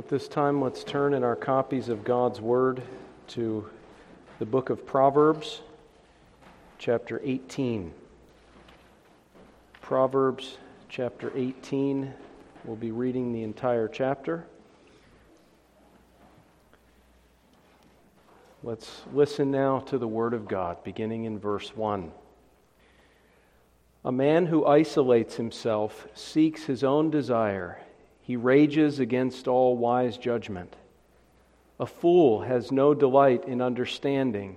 At this time, let's turn in our copies of God's Word to the book of Proverbs, chapter 18. Proverbs, chapter 18. We'll be reading the entire chapter. Let's listen now to the Word of God, beginning in verse 1. A man who isolates himself seeks his own desire. He rages against all wise judgment. A fool has no delight in understanding,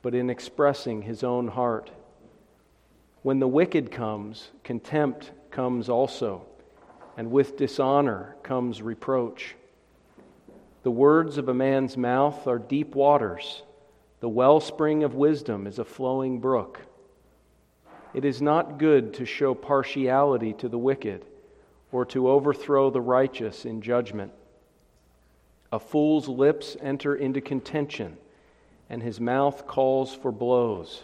but in expressing his own heart. When the wicked comes, contempt comes also, and with dishonor comes reproach. The words of a man's mouth are deep waters. The wellspring of wisdom is a flowing brook. It is not good to show partiality to the wicked, or to overthrow the righteous in judgment. A fool's lips enter into contention, and his mouth calls for blows.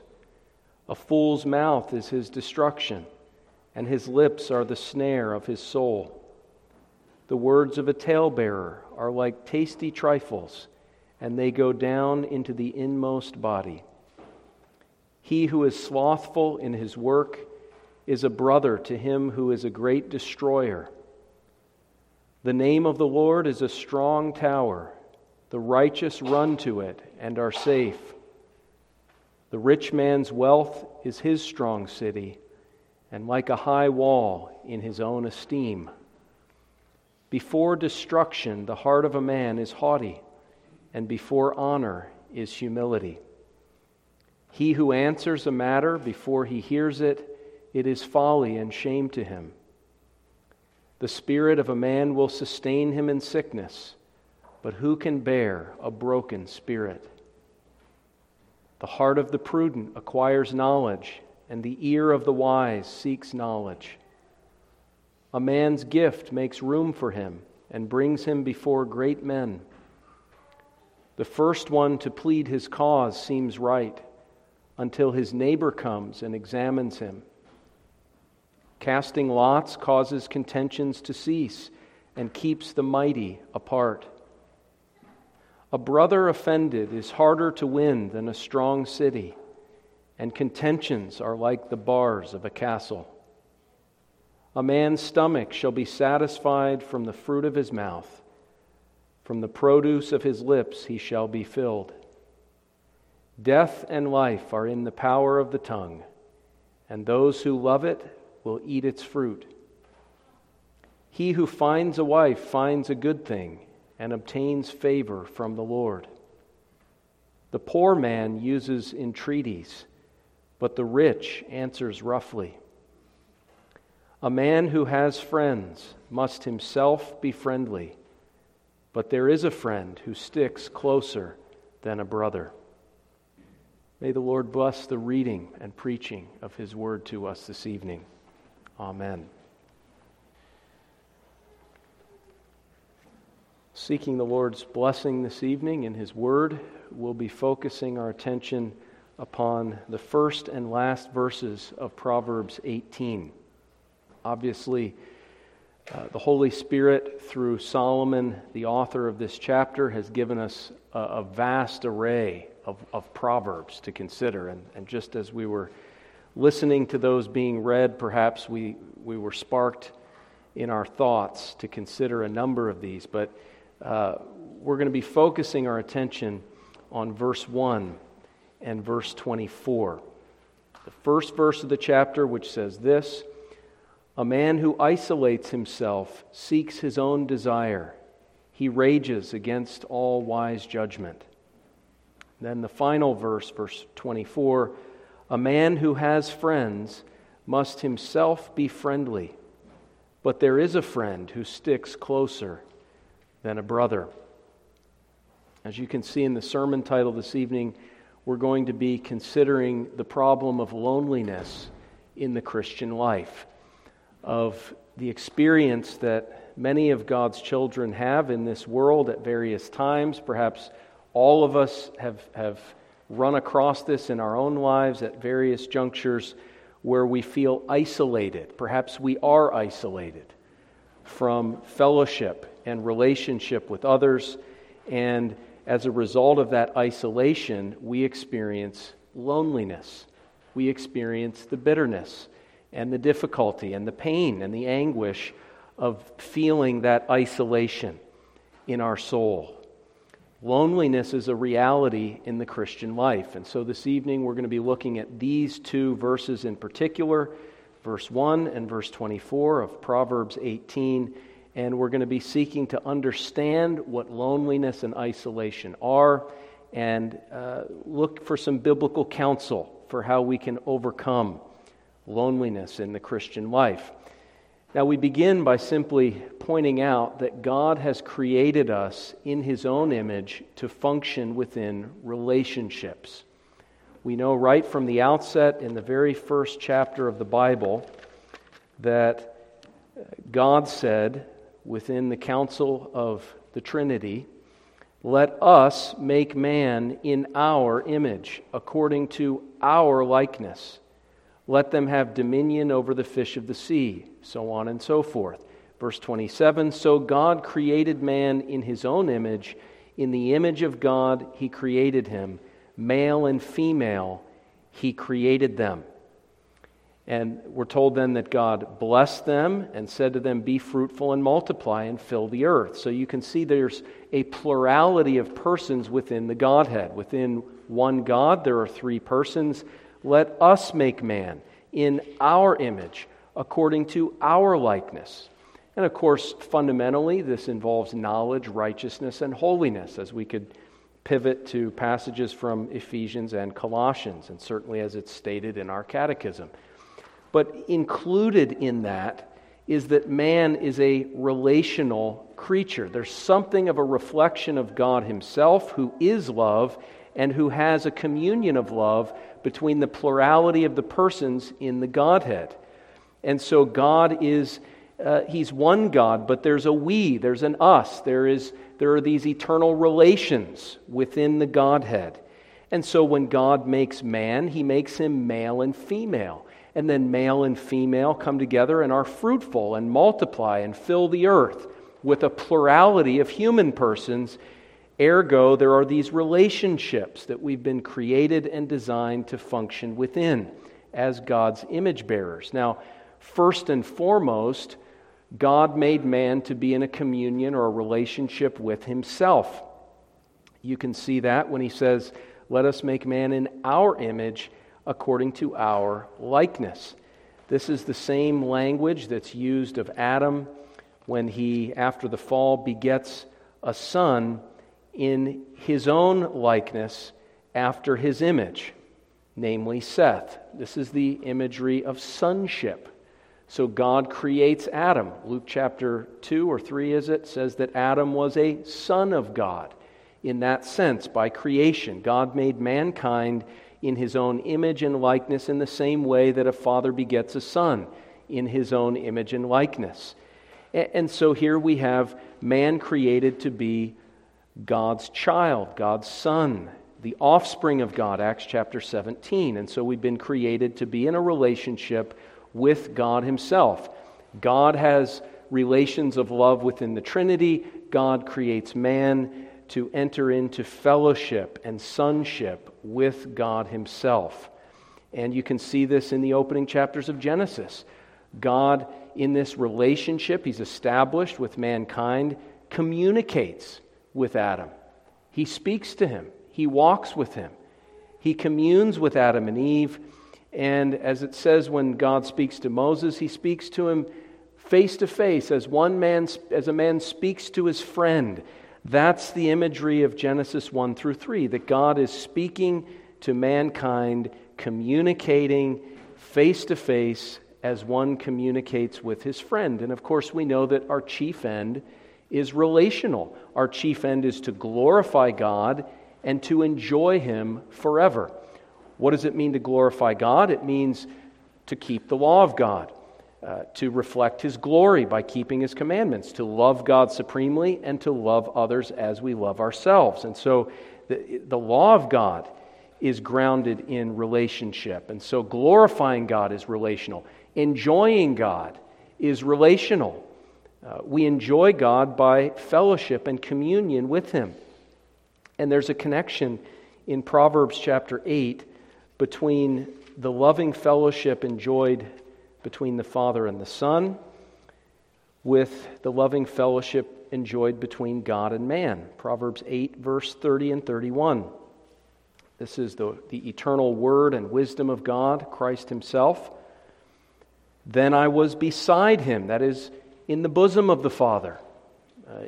A fool's mouth is his destruction, and his lips are the snare of his soul. The words of a talebearer are like tasty trifles, and they go down into the inmost body. He who is slothful in his work is a brother to him who is a great destroyer. The name of the Lord is a strong tower. The righteous run to it and are safe. The rich man's wealth is his strong city, and like a high wall in his own esteem. Before destruction, the heart of a man is haughty, and before honor is humility. He who answers a matter before he hears it, it is folly and shame to him. The spirit of a man will sustain him in sickness, but who can bear a broken spirit? The heart of the prudent acquires knowledge, and the ear of the wise seeks knowledge. A man's gift makes room for him and brings him before great men. The first one to plead his cause seems right, until his neighbor comes and examines him. Casting lots causes contentions to cease and keeps the mighty apart. A brother offended is harder to win than a strong city, and contentions are like the bars of a castle. A man's stomach shall be satisfied from the fruit of his mouth. From the produce of his lips he shall be filled. Death and life are in the power of the tongue, and those who love it will eat its fruit. He who finds a wife finds a good thing and obtains favor from the Lord. The poor man uses entreaties, but the rich answers roughly. A man who has friends must himself be friendly, but there is a friend who sticks closer than a brother. May the Lord bless the reading and preaching of His Word to us this evening. Amen. Seeking the Lord's blessing this evening in His Word, we'll be focusing our attention upon the first and last verses of Proverbs 18. Obviously, the Holy Spirit, through Solomon, the author of this chapter, has given us a vast array of Proverbs to consider. And just as we were listening to those being read, perhaps we were sparked in our thoughts to consider a number of these, but we're going to be focusing our attention on verse 1 and verse 24. The first verse of the chapter, which says this: a man who isolates himself seeks his own desire. He rages against all wise judgment. Then the final verse, verse 24, a man who has friends must himself be friendly, but there is a friend who sticks closer than a brother. As you can see in the sermon title this evening, we're going to be considering the problem of loneliness in the Christian life, of the experience that many of God's children have in this world at various times. Perhaps all of us have run across this in our own lives at various junctures where we feel isolated. Perhaps we are isolated from fellowship and relationship with others. And as a result of that isolation, we experience loneliness. We experience the bitterness and the difficulty and the pain and the anguish of feeling that isolation in our soul. Loneliness is a reality in the Christian life. And so this evening we're going to be looking at these two verses in particular, verse 1 and verse 24 of Proverbs 18, and we're going to be seeking to understand what loneliness and isolation are and look for some biblical counsel for how we can overcome loneliness in the Christian life. Now, we begin by simply pointing out that God has created us in His own image to function within relationships. We know right from the outset in the very first chapter of the Bible that God said within the counsel of the Trinity, "Let us make man in our image, according to our likeness. Let them have dominion over the fish of the sea," so on and so forth. Verse 27, "So God created man in His own image. In the image of God He created him. Male and female He created them." And we're told then that God blessed them and said to them, "Be fruitful and multiply and fill the earth." So you can see there's a plurality of persons within the Godhead. Within one God, there are three persons. Let us make man in our image, according to our likeness. And of course, fundamentally, this involves knowledge, righteousness, and holiness, as we could pivot to passages from Ephesians and Colossians, and certainly as it's stated in our catechism. But included in that is that man is a relational creature. There's something of a reflection of God Himself, who is love, and who has a communion of love between the plurality of the persons in the Godhead. And so God is, He's one God, but there's a we, there's an us, there are these eternal relations within the Godhead. And so when God makes man, He makes him male and female. And then male and female come together and are fruitful and multiply and fill the earth with a plurality of human persons. Ergo, there are these relationships that we've been created and designed to function within as God's image bearers. Now, first and foremost, God made man to be in a communion or a relationship with Himself. You can see that when He says, "Let us make man in our image according to our likeness." This is the same language that's used of Adam when he, after the fall, begets a son in his own likeness after his image, namely Seth. This is the imagery of sonship. So God creates Adam. Luke chapter 2 or 3, is it, says that Adam was a son of God. In that sense, by creation, God made mankind in His own image and likeness in the same way that a father begets a son in his own image and likeness. And so here we have man created to be God's child, God's son, the offspring of God, Acts chapter 17. And so we've been created to be in a relationship with God Himself. God has relations of love within the Trinity. God creates man to enter into fellowship and sonship with God Himself. And you can see this in the opening chapters of Genesis. God, in this relationship He's established with mankind, communicates with Adam. He speaks to him. He walks with him. He communes with Adam and Eve. And as it says, when God speaks to Moses, He speaks to him face to face, as a man speaks to his friend. That's the imagery of Genesis 1 through 3, that God is speaking to mankind, communicating face to face as one communicates with his friend. And of course, we know that our chief end is relational. Our chief end is to glorify God and to enjoy Him forever. What does it mean to glorify God? It means to keep the law of God, to reflect His glory by keeping His commandments, to love God supremely, and to love others as we love ourselves. And so the law of God is grounded in relationship. And so glorifying God is relational. Enjoying God is relational. We enjoy God by fellowship and communion with Him. And there's a connection in Proverbs chapter 8 between the loving fellowship enjoyed between the Father and the Son with the loving fellowship enjoyed between God and man. Proverbs 8, verse 30 and 31. This is the eternal word and wisdom of God, Christ Himself. Then I was beside Him, that is, in the bosom of the Father.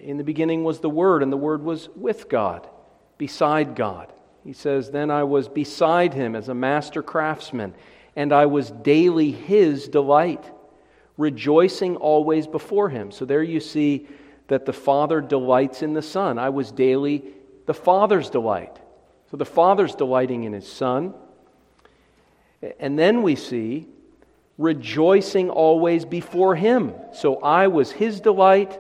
In the beginning was the Word, and the Word was with God, beside God. He says, then I was beside Him as a master craftsman, and I was daily His delight, rejoicing always before Him. So there you see that the Father delights in the Son. I was daily the Father's delight. So the Father's delighting in His Son. And then we see rejoicing always before Him. So I was His delight.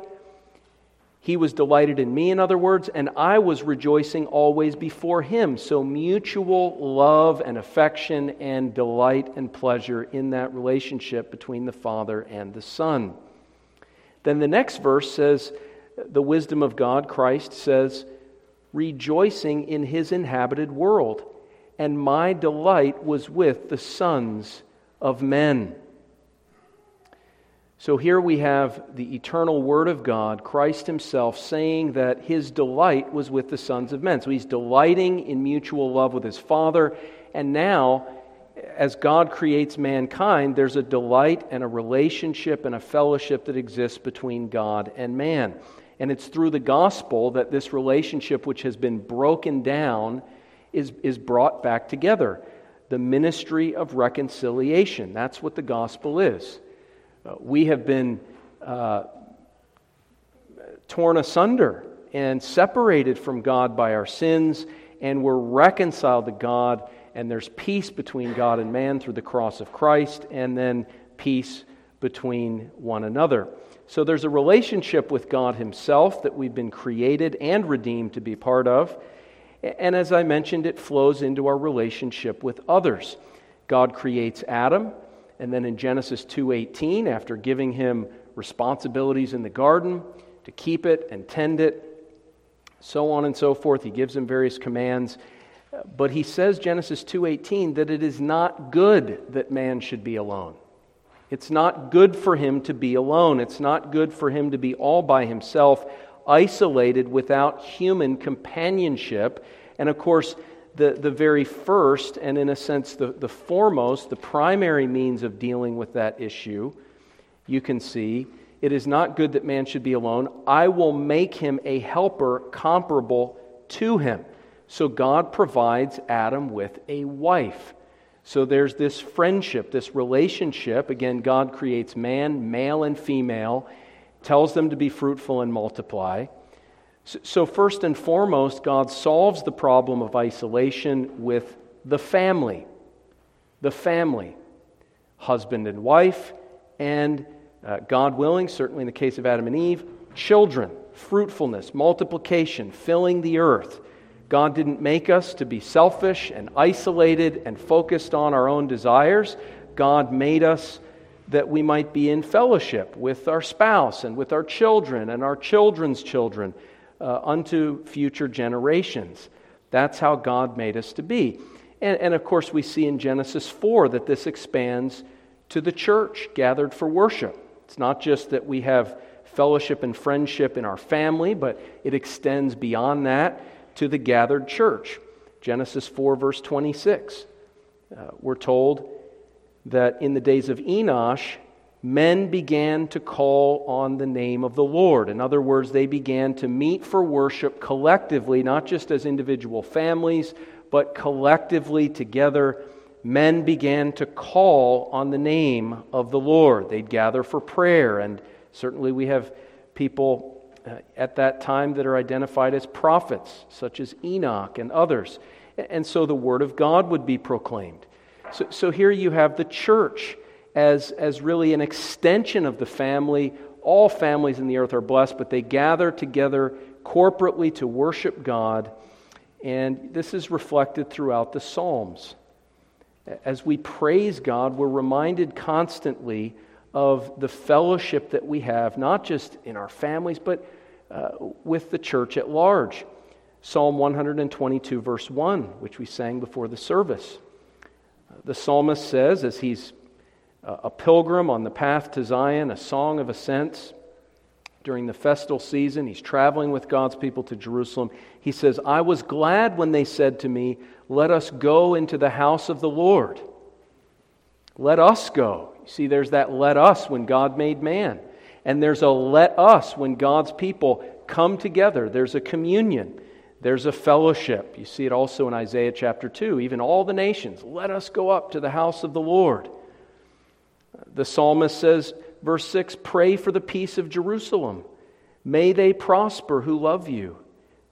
He was delighted in me, in other words, and I was rejoicing always before Him. So mutual love and affection and delight and pleasure in that relationship between the Father and the Son. Then the next verse says, the wisdom of God, Christ, says, rejoicing in His inhabited world, and my delight was with the sons of men. So here we have the eternal Word of God, Christ Himself, saying that His delight was with the sons of men. So He's delighting in mutual love with His Father, and now, as God creates mankind, there's a delight and a relationship and a fellowship that exists between God and man. And it's through the gospel that this relationship, which has been broken down, is brought back together. The ministry of reconciliation. That's what the gospel is. We have been torn asunder and separated from God by our sins, and we're reconciled to God, and there's peace between God and man through the cross of Christ, and then peace between one another. So there's a relationship with God Himself that we've been created and redeemed to be part of, and as I mentioned, it flows into our relationship with others. God creates Adam, and then in Genesis 2:18, after giving him responsibilities in the garden to keep it and tend it, so on and so forth, He gives him various commands. But He says, Genesis 2:18, that it is not good that man should be alone. It's not good for him to be alone. It's not good for him to be all by himself, isolated without human companionship. And of course, the very first, and in a sense the foremost, the primary means of dealing with that issue, you can see, it is not good that man should be alone. I will make him a helper comparable to him. So God provides Adam with a wife. So there's this friendship, this relationship. Again, God creates man, male and female, tells them to be fruitful and multiply. So first and foremost, God solves the problem of isolation with the family. The family, husband and wife, and God willing, certainly in the case of Adam and Eve, children, fruitfulness, multiplication, filling the earth. God didn't make us to be selfish and isolated and focused on our own desires. God made us that we might be in fellowship with our spouse and with our children and our children's children, unto future generations. That's how God made us to be. And of course we see in Genesis 4 that this expands to the church gathered for worship. It's not just that we have fellowship and friendship in our family, but it extends beyond that to the gathered church. Genesis 4 verse 26. We're told that in the days of Enosh, men began to call on the name of the Lord. In other words, they began to meet for worship collectively, not just as individual families, but collectively together. Men began to call on the name of the Lord. They'd gather for prayer, and certainly we have people at that time that are identified as prophets, such as Enoch and others. And so the Word of God would be proclaimed. So here you have the church as really an extension of the family. All families in the earth are blessed, but they gather together corporately to worship God. And this is reflected throughout the Psalms. As we praise God, we're reminded constantly of the fellowship that we have, not just in our families, but with the church at large. Psalm 122, verse 1, which we sang before the service. The psalmist says, as he's a pilgrim on the path to Zion, a song of ascents, during the festal season, he's traveling with God's people to Jerusalem. He says, I was glad when they said to me, let us go into the house of the Lord. Let us go. You see, there's that let us when God made man. And there's a let us when God's people come together. There's a communion. There's a fellowship. You see it also in Isaiah chapter 2. Even all the nations, let us go up to the house of the Lord. The psalmist says, verse 6, pray for the peace of Jerusalem. May they prosper who love you.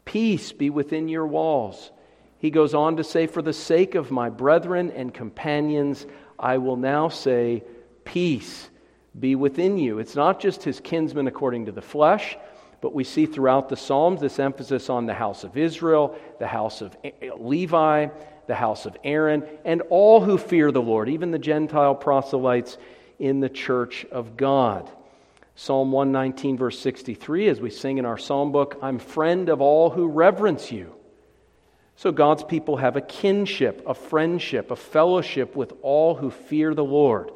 Peace be within your walls. He goes on to say, for the sake of my brethren and companions, I will now say, peace be within you. It's not just his kinsmen according to the flesh, but we see throughout the Psalms this emphasis on the house of Israel, the house of Levi, the house of Aaron, and all who fear the Lord, even the Gentile proselytes in the church of God. Psalm 119, verse 63, as we sing in our psalm book, I'm friend of all who reverence you. So God's people have a kinship, a friendship, a fellowship with all who fear the Lord.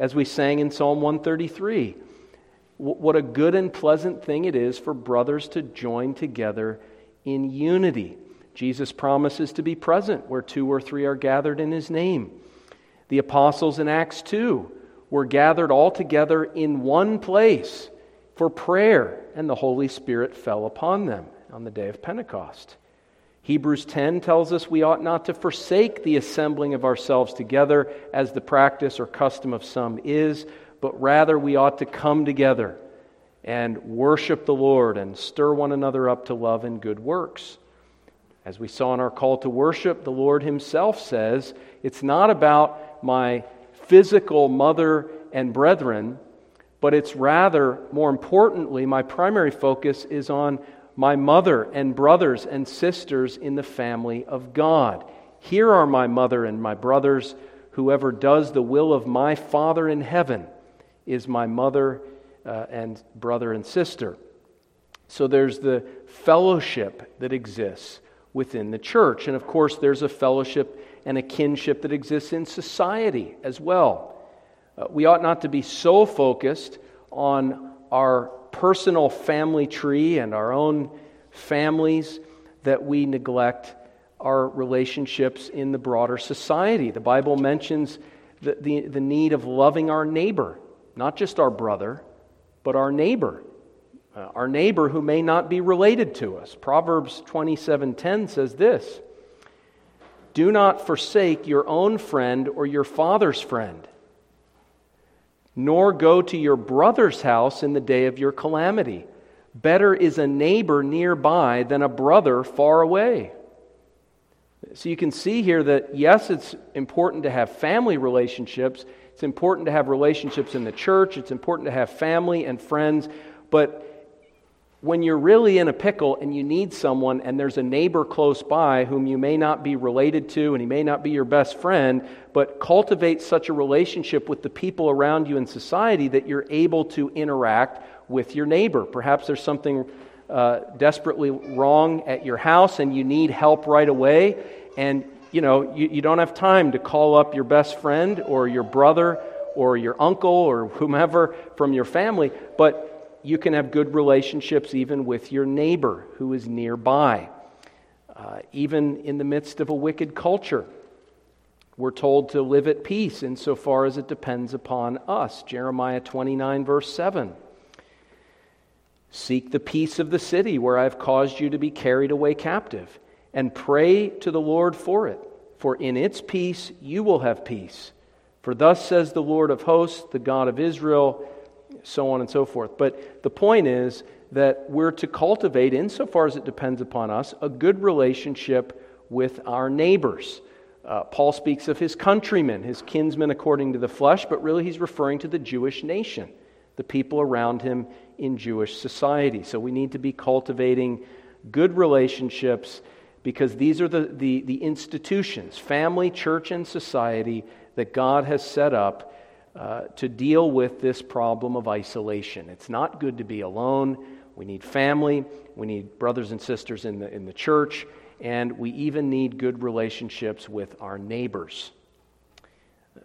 As we sang in Psalm 133, what a good and pleasant thing it is for brothers to join together in unity. Jesus promises to be present where two or three are gathered in His name. The apostles in Acts 2 were gathered all together in one place for prayer, and the Holy Spirit fell upon them on the day of Pentecost. Hebrews 10 tells us we ought not to forsake the assembling of ourselves together as the practice or custom of some is, but rather we ought to come together and worship the Lord and stir one another up to love and good works. As we saw in our call to worship, the Lord Himself says, it's not about my physical mother and brethren, but it's rather, more importantly, my primary focus is on my mother and brothers and sisters in the family of God. Here are my mother and my brothers. Whoever does the will of my Father in heaven is my mother and brother and sister. So there's the fellowship that exists within the church. And of course, there's a fellowship and a kinship that exists in society as well. We ought not to be so focused on our personal family tree and our own families that we neglect our relationships in the broader society. The Bible mentions the need of loving our neighbor, not just our brother, but our neighbor. Our neighbor who may not be related to us. Proverbs 27:10 says this, do not forsake your own friend or your father's friend, nor go to your brother's house in the day of your calamity. Better is a neighbor nearby than a brother far away. So you can see here that, yes, it's important to have family relationships. It's important to have relationships in the church. It's important to have family and friends. But when you're really in a pickle and you need someone and there's a neighbor close by whom you may not be related to and he may not be your best friend, but cultivate such a relationship with the people around you in society that you're able to interact with your neighbor. Perhaps there's something desperately wrong at your house and you need help right away, and you don't have time to call up your best friend or your brother or your uncle or whomever from your family, but you can have good relationships even with your neighbor who is nearby. Even in the midst of a wicked culture, we're told to live at peace insofar as it depends upon us. Jeremiah 29, verse 7. Seek the peace of the city where I have caused you to be carried away captive, and pray to the Lord for it, for in its peace you will have peace. For thus says the Lord of hosts, the God of Israel, so on and so forth. But the point is that we're to cultivate, insofar as it depends upon us, a good relationship with our neighbors. Paul speaks of his countrymen, his kinsmen according to the flesh, but really he's referring to the Jewish nation, the people around him in Jewish society. So we need to be cultivating good relationships because these are the institutions, family, church, and society that God has set up to deal with this problem of isolation. It's not good to be alone. We need family. We need brothers and sisters in the church. And we even need good relationships with our neighbors.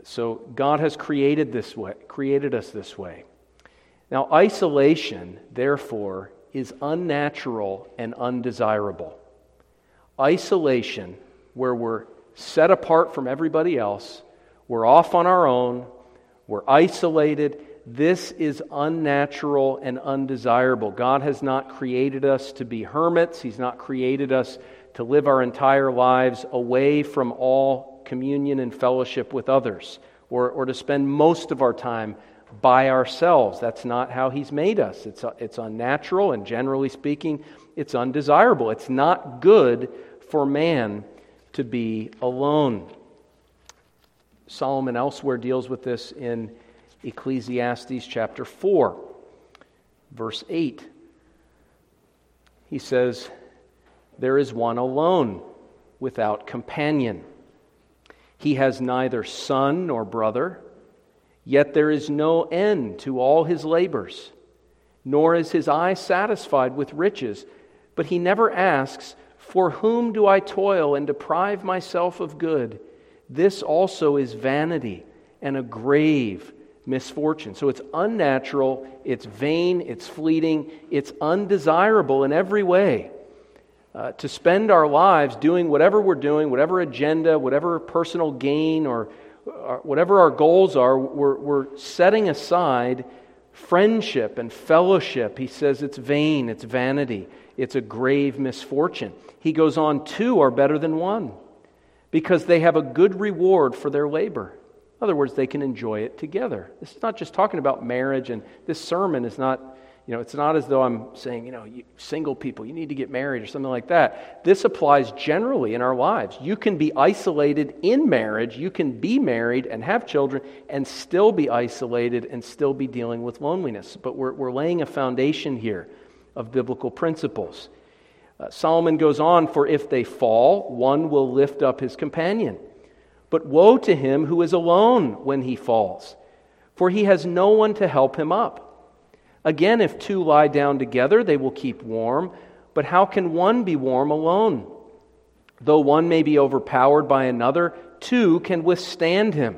So God has created us this way. Now, isolation, therefore, is unnatural and undesirable. Isolation, where we're set apart from everybody else, we're off on our own, we're isolated, this is unnatural and undesirable. God has not created us to be hermits. He's not created us to live our entire lives away from all communion and fellowship with others, or to spend most of our time by ourselves. That's not how He's made us. It's unnatural, and generally speaking, it's undesirable. It's not good for man to be alone. Solomon elsewhere deals with this in Ecclesiastes chapter 4, verse 8. He says, "There is one alone, without companion. He has neither son nor brother, yet there is no end to all his labors, nor is his eye satisfied with riches. But he never asks, 'For whom do I toil and deprive myself of good?' This also is vanity and a grave misfortune." So it's unnatural, it's vain, it's fleeting, it's undesirable in every way. To spend our lives doing whatever we're doing, whatever agenda, whatever personal gain, or whatever our goals are, we're setting aside friendship and fellowship. He says it's vain, it's vanity, it's a grave misfortune. He goes on, two are better than one, because they have a good reward for their labor. In other words, they can enjoy it together. This is not just talking about marriage, and this sermon is not, it's not as though I'm saying, you single people, you need to get married or something like that. This applies generally in our lives. You can be isolated in marriage, you can be married and have children and still be isolated and still be dealing with loneliness. But we're laying a foundation here of biblical principles. Solomon goes on, "For if they fall, one will lift up his companion. But woe to him who is alone when he falls, for he has no one to help him up. Again, if two lie down together, they will keep warm, but how can one be warm alone? Though one may be overpowered by another, two can withstand him."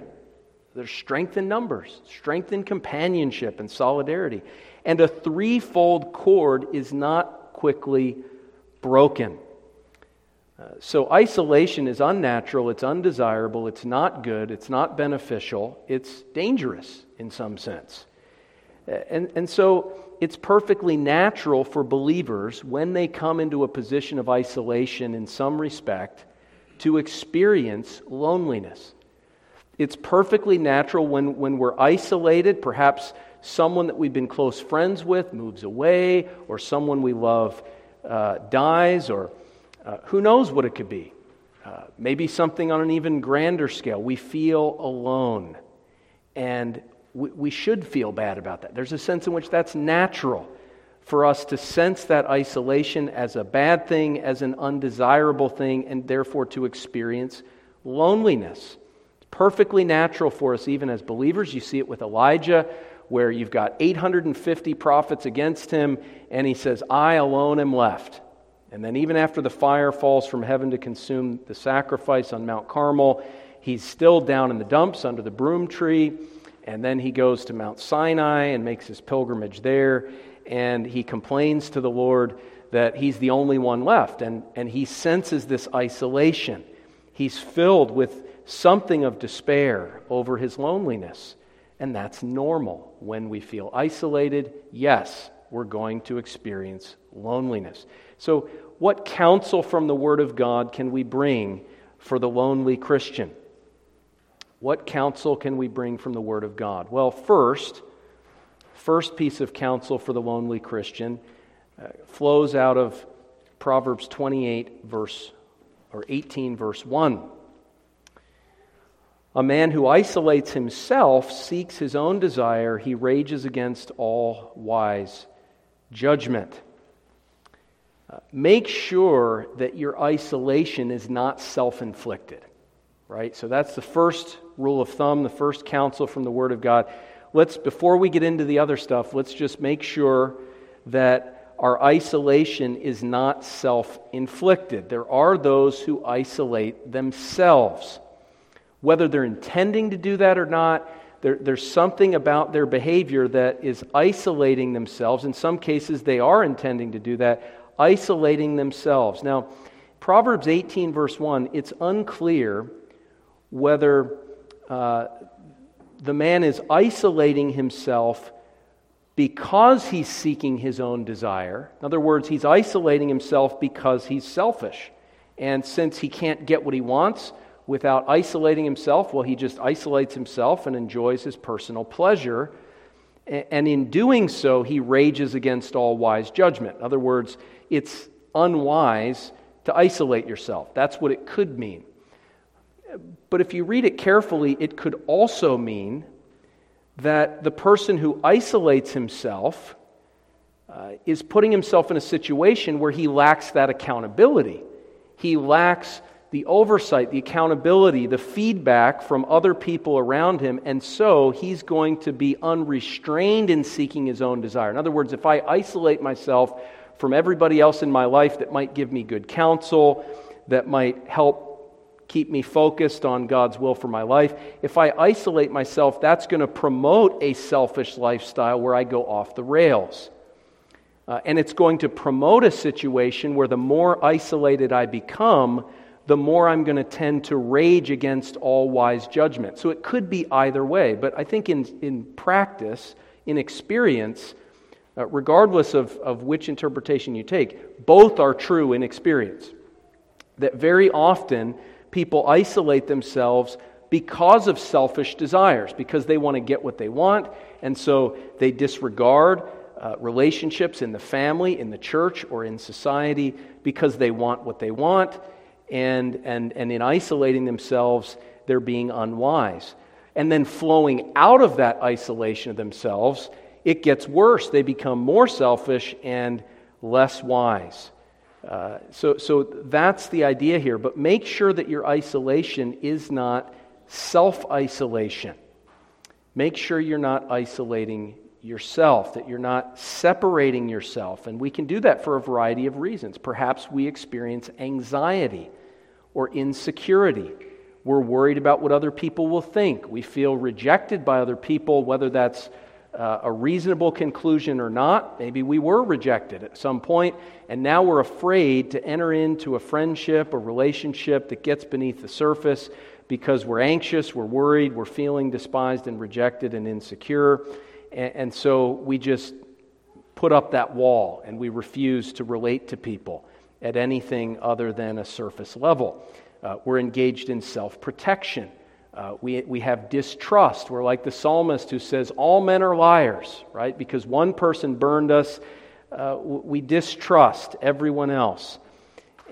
There's strength in numbers, strength in companionship and solidarity. "And a threefold cord is not quickly broken." So isolation is unnatural, it's undesirable, it's not good, it's not beneficial, it's dangerous in some sense. And so it's perfectly natural for believers, when they come into a position of isolation in some respect, to experience loneliness. It's perfectly natural when we're isolated, perhaps someone that we've been close friends with moves away, or someone we love dies, or who knows what it could be. Maybe something on an even grander scale. We feel alone, and we should feel bad about that. There's a sense in which that's natural for us to sense that isolation as a bad thing, as an undesirable thing, and therefore to experience loneliness. It's perfectly natural for us even as believers. You see it with Elijah, where you've got 850 prophets against him, and he says, "I alone am left." And then even after the fire falls from heaven to consume the sacrifice on Mount Carmel, he's still down in the dumps under the broom tree. And then he goes to Mount Sinai and makes his pilgrimage there, and he complains to the Lord that he's the only one left, and he senses this isolation. He's filled with something of despair over his loneliness, and that's normal. When we feel isolated, yes, we're going to experience loneliness. So what counsel from the Word of God can we bring for the lonely Christian? What counsel can we bring from the Word of God? Well, first piece of counsel for the lonely Christian flows out of Proverbs 18, verse 1. "A man who isolates himself seeks his own desire. He rages against all wise judgment." Make sure that your isolation is not self-inflicted. Right? So that's the first rule of thumb, the first counsel from the Word of God. Let's, before we get into the other stuff, let's just make sure that our isolation is not self-inflicted. There are those who isolate themselves. Whether they're intending to do that or not, there's something about their behavior that is isolating themselves. In some cases, they are intending to do that, isolating themselves. Now, Proverbs 18, verse 1, it's unclear whether the man is isolating himself because he's seeking his own desire. In other words, he's isolating himself because he's selfish. And since he can't get what he wants without isolating himself, well, he just isolates himself and enjoys his personal pleasure. And in doing so, he rages against all wise judgment. In other words, it's unwise to isolate yourself. That's what it could mean. But if you read it carefully, it could also mean that the person who isolates himself is putting himself in a situation where he lacks that accountability. He lacks the oversight, the accountability, the feedback from other people around him, and so he's going to be unrestrained in seeking his own desire. In other words, if I isolate myself from everybody else in my life that might give me good counsel, that might help keep me focused on God's will for my life, if I isolate myself, that's going to promote a selfish lifestyle where I go off the rails. And it's going to promote a situation where the more isolated I become, the more I'm going to tend to rage against all wise judgment. So it could be either way. But I think in practice, in experience, regardless of which interpretation you take, both are true in experience. That very often, people isolate themselves because of selfish desires, because they want to get what they want, and so they disregard relationships in the family, in the church, or in society because they want what they want, and in isolating themselves, they're being unwise. And then flowing out of that isolation of themselves, it gets worse. They become more selfish and less wise. So that's the idea here. But make sure that your isolation is not self-isolation. Make sure you're not isolating yourself, that you're not separating yourself. And we can do that for a variety of reasons. Perhaps we experience anxiety or insecurity. We're worried about what other people will think. We feel rejected by other people, whether that's a reasonable conclusion or not. Maybe we were rejected at some point, and now we're afraid to enter into a friendship, a relationship that gets beneath the surface because we're anxious, we're worried, we're feeling despised and rejected and insecure, and so we just put up that wall and we refuse to relate to people at anything other than a surface level. We're engaged in self-protection. We have distrust. We're like the psalmist who says, all men are liars, right? Because one person burned us, we distrust everyone else.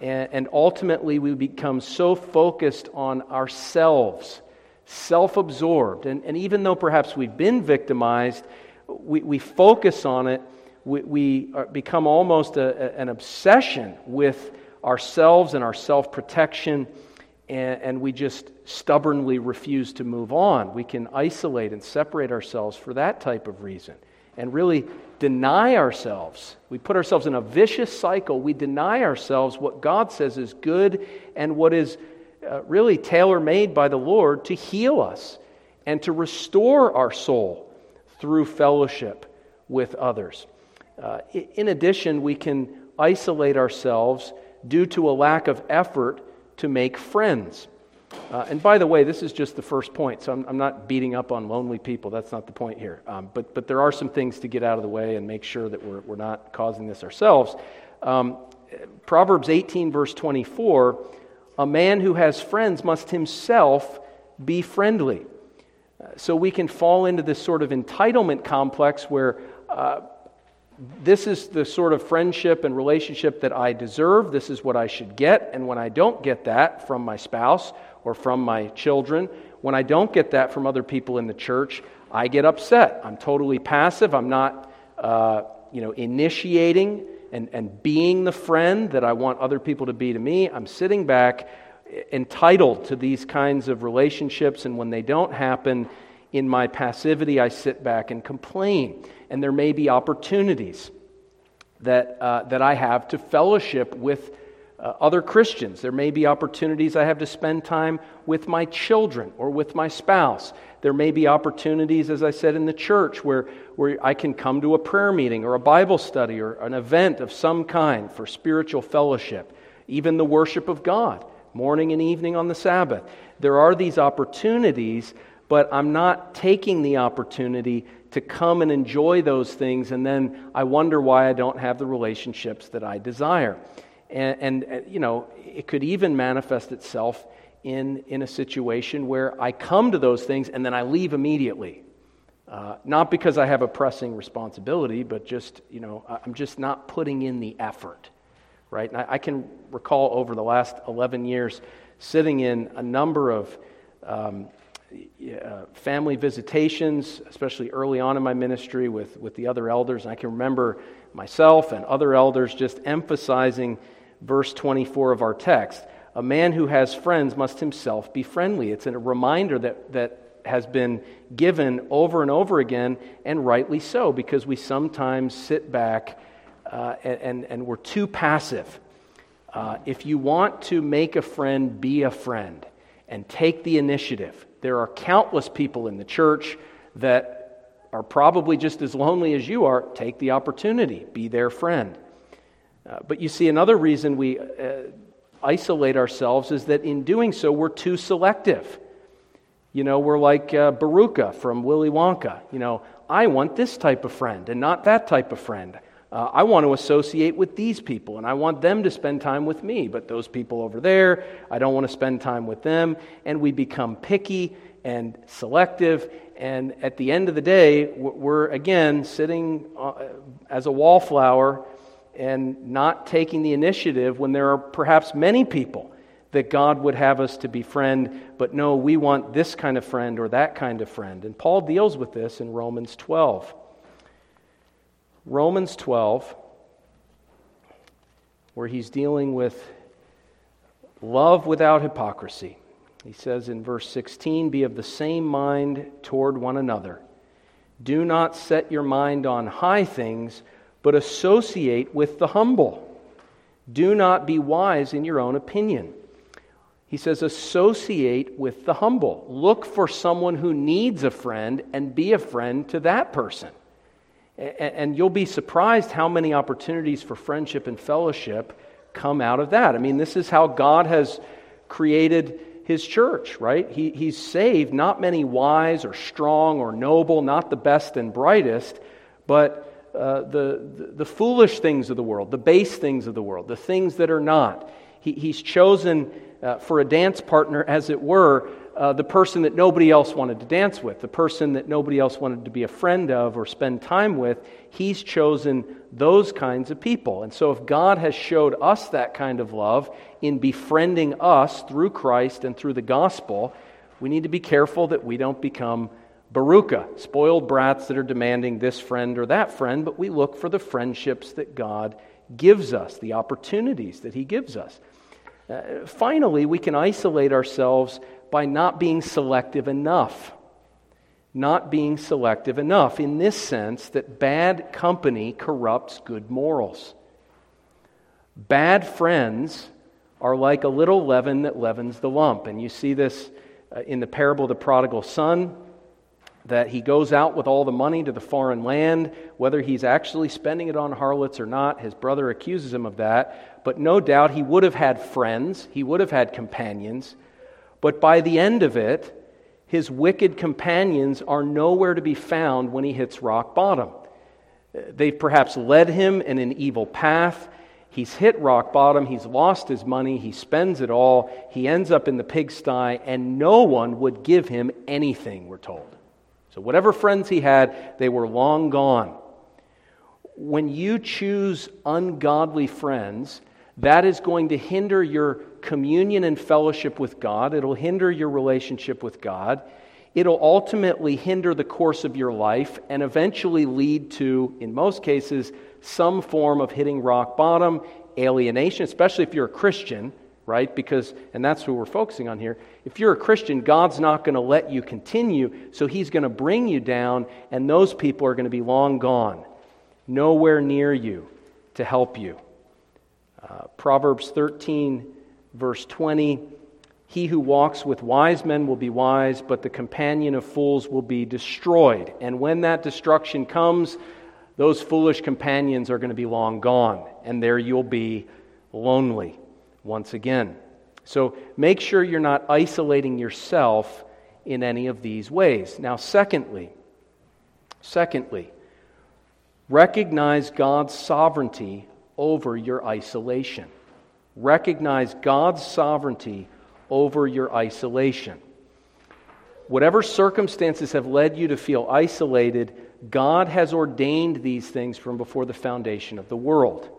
And ultimately, we become so focused on ourselves, self-absorbed. And even though perhaps we've been victimized, we focus on it. We become almost an obsession with ourselves and our self-protection, and we just stubbornly refuse to move on. We can isolate and separate ourselves for that type of reason and really deny ourselves. We put ourselves in a vicious cycle. We deny ourselves what God says is good and what is really tailor-made by the Lord to heal us and to restore our soul through fellowship with others. In addition, we can isolate ourselves due to a lack of effort to make friends. And by the way, this is just the first point, so I'm not beating up on lonely people. That's not the point here. But there are some things to get out of the way and make sure that we're not causing this ourselves. Proverbs 18, verse 24, a man who has friends must himself be friendly. So we can fall into this sort of entitlement complex where this is the sort of friendship and relationship that I deserve. This is what I should get. And when I don't get that from my spouse or from my children, when I don't get that from other people in the church, I get upset. I'm totally passive. I'm not initiating and being the friend that I want other people to be to me. I'm sitting back entitled to these kinds of relationships, and when they don't happen, in my passivity, I sit back and complain. And there may be opportunities that I have to fellowship with other Christians. There may be opportunities I have to spend time with my children or with my spouse. There may be opportunities, as I said, in the church where I can come to a prayer meeting or a Bible study or an event of some kind for spiritual fellowship, even the worship of God, morning and evening on the Sabbath. There are these opportunities, but I'm not taking the opportunity to come and enjoy those things, and then I wonder why I don't have the relationships that I desire. And you know, it could even manifest itself in a situation where I come to those things and then I leave immediately. Not because I have a pressing responsibility, but just, you know, I'm just not putting in the effort, right? And I can recall over the last 11 years sitting in a number of family visitations, especially early on in my ministry with the other elders. And I can remember myself and other elders just emphasizing verse 24 of our text. A man who has friends must himself be friendly. It's a reminder that has been given over and over again, and rightly so, because we sometimes sit back and we're too passive. If you want to make a friend, be a friend and take the initiative. There are countless people in the church that are probably just as lonely as you are. Take the opportunity. Be their friend. But you see, another reason we isolate ourselves is that in doing so, we're too selective. You know, we're like Baruka from Willy Wonka. You know, I want this type of friend and not that type of friend. I want to associate with these people, and I want them to spend time with me. But those people over there, I don't want to spend time with them. And we become picky and selective. And at the end of the day, we're, again, sitting as a wallflower and not taking the initiative when there are perhaps many people that God would have us to befriend, but no, we want this kind of friend or that kind of friend. And Paul deals with this in Romans 12. Romans 12, where he's dealing with love without hypocrisy. He says in verse 16, "Be of the same mind toward one another. Do not set your mind on high things, but associate with the humble. Do not be wise in your own opinion." He says, associate with the humble. Look for someone who needs a friend and be a friend to that person. And you'll be surprised how many opportunities for friendship and fellowship come out of that. I mean, this is how God has created His church, right? He's saved not many wise or strong or noble, not the best and brightest, but the foolish things of the world, the base things of the world, the things that are not. He's chosen for a dance partner, as it were, the person that nobody else wanted to dance with, the person that nobody else wanted to be a friend of or spend time with. He's chosen those kinds of people. And so if God has showed us that kind of love in befriending us through Christ and through the gospel, we need to be careful that we don't become Baruka, spoiled brats that are demanding this friend or that friend, but we look for the friendships that God gives us, the opportunities that He gives us. Finally, we can isolate ourselves by not being selective enough. Not being selective enough in this sense that bad company corrupts good morals. Bad friends are like a little leaven that leavens the lump. And you see this in the parable of the prodigal son, that he goes out with all the money to the foreign land, whether he's actually spending it on harlots or not. His brother accuses him of that. But no doubt he would have had friends, he would have had companions, but by the end of it, his wicked companions are nowhere to be found when he hits rock bottom. They've perhaps led him in an evil path. He's hit rock bottom. He's lost his money. He spends it all. He ends up in the pigsty, and no one would give him anything, we're told. So whatever friends he had, they were long gone. When you choose ungodly friends, that is going to hinder your communion and fellowship with God. It'll hinder your relationship with God. It'll ultimately hinder the course of your life and eventually lead to, in most cases, some form of hitting rock bottom, alienation, especially if you're a Christian, right? Because, and that's who we're focusing on here, if you're a Christian, God's not going to let you continue, so He's going to bring you down, and those people are going to be long gone, nowhere near you to help you. Proverbs 13, verse 20, he who walks with wise men will be wise, but the companion of fools will be destroyed. And when that destruction comes, those foolish companions are going to be long gone, and there you'll be lonely once again. So make sure you're not isolating yourself in any of these ways. Now, secondly, recognize God's sovereignty over your isolation. Recognize God's sovereignty over your isolation. Whatever circumstances have led you to feel isolated, God has ordained these things from before the foundation of the world.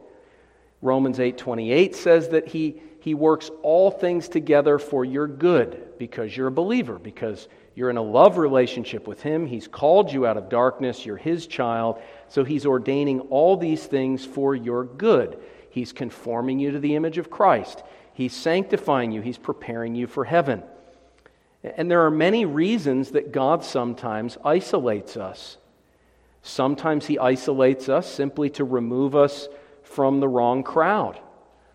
Romans 8:28 says that He works all things together for your good, because you're a believer, because you're in a love relationship with Him. He's called you out of darkness. You're His child. So He's ordaining all these things for your good. He's conforming you to the image of Christ. He's sanctifying you. He's preparing you for heaven. And there are many reasons that God sometimes isolates us. Sometimes He isolates us simply to remove us from the wrong crowd.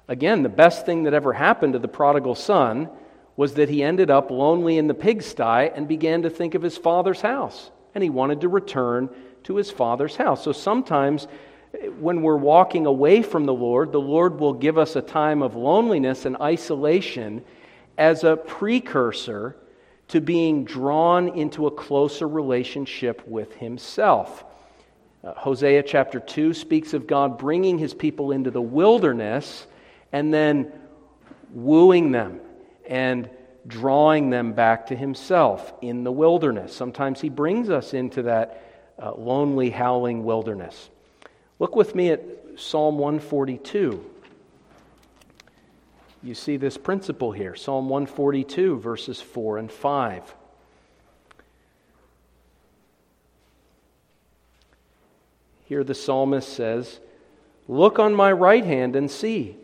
Again, the best thing that ever happened to the prodigal son was that he ended up lonely in the pigsty and began to think of his father's house. And he wanted to return to his father's house. So sometimes when we're walking away from the Lord will give us a time of loneliness and isolation as a precursor to being drawn into a closer relationship with Himself. Hosea chapter 2 speaks of God bringing His people into the wilderness and then wooing them and drawing them back to Himself in the wilderness. Sometimes He brings us into that lonely, howling wilderness. Look with me at Psalm 142. You see this principle here. Psalm 142, verses 4 and 5. Here the psalmist says, "Look on my right hand and see,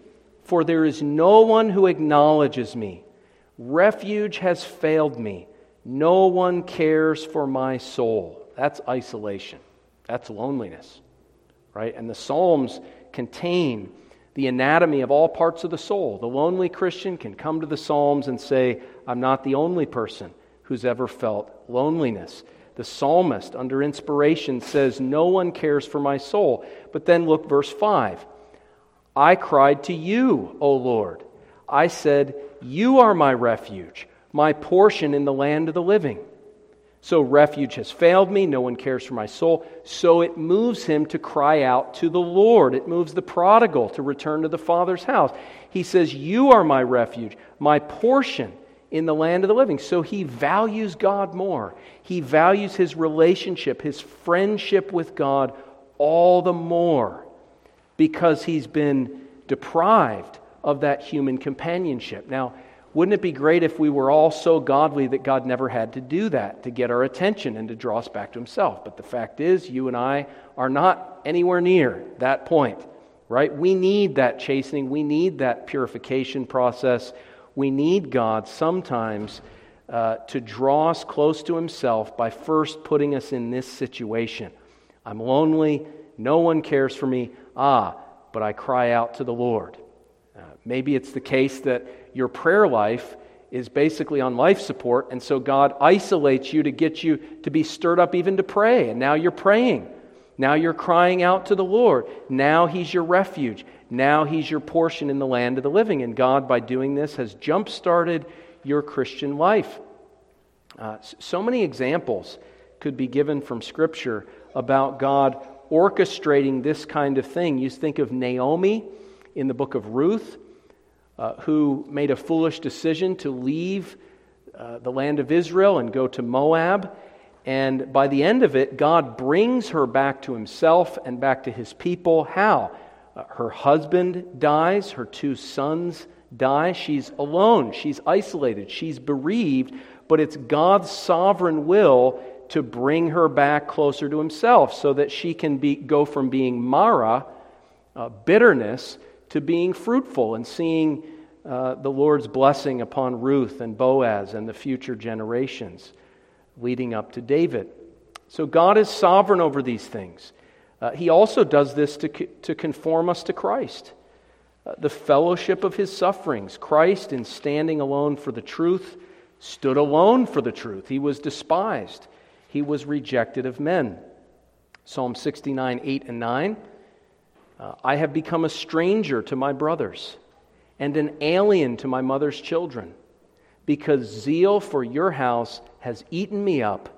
for there is no one who acknowledges me. Refuge has failed me. No one cares for my soul." That's isolation. That's loneliness, right? And the Psalms contain the anatomy of all parts of the soul. The lonely Christian can come to the Psalms and say, "I'm not the only person who's ever felt loneliness." The psalmist, under inspiration, says, "No one cares for my soul." But then look, verse 5. "I cried to you, O Lord. I said, you are my refuge, my portion in the land of the living." So refuge has failed me, no one cares for my soul. So it moves him to cry out to the Lord. It moves the prodigal to return to the Father's house. He says, "You are my refuge, my portion in the land of the living." So he values God more. He values his relationship, his friendship with God all the more because he's been deprived of that human companionship. Now, wouldn't it be great if we were all so godly that God never had to do that, to get our attention and to draw us back to Himself? But the fact is, you and I are not anywhere near that point, right? We need that chastening. We need that purification process. We need God sometimes to draw us close to Himself by first putting us in this situation. I'm lonely. No one cares for me. But I cry out to the Lord. Maybe it's the case that your prayer life is basically on life support, and so God isolates you to get you to be stirred up even to pray, and now you're praying. Now you're crying out to the Lord. Now He's your refuge. Now He's your portion in the land of the living. And God, by doing this, has jump-started your Christian life. So many examples could be given from Scripture about God orchestrating this kind of thing. You think of Naomi in the book of Ruth, who made a foolish decision to leave the land of Israel and go to Moab. And by the end of it, God brings her back to Himself and back to His people. How? Her husband dies. Her two sons die. She's alone. She's isolated. She's bereaved. But it's God's sovereign will to bring her back closer to Himself so that she can go from being Mara, bitterness, to being fruitful and seeing the Lord's blessing upon Ruth and Boaz and the future generations leading up to David. So God is sovereign over these things. He also does this to conform us to Christ. The fellowship of his sufferings. Christ, in standing alone for the truth, stood alone for the truth. He was despised. He was rejected of men. Psalm 69, 8 and 9. I have become a stranger to my brothers and an alien to my mother's children, because zeal for your house has eaten me up,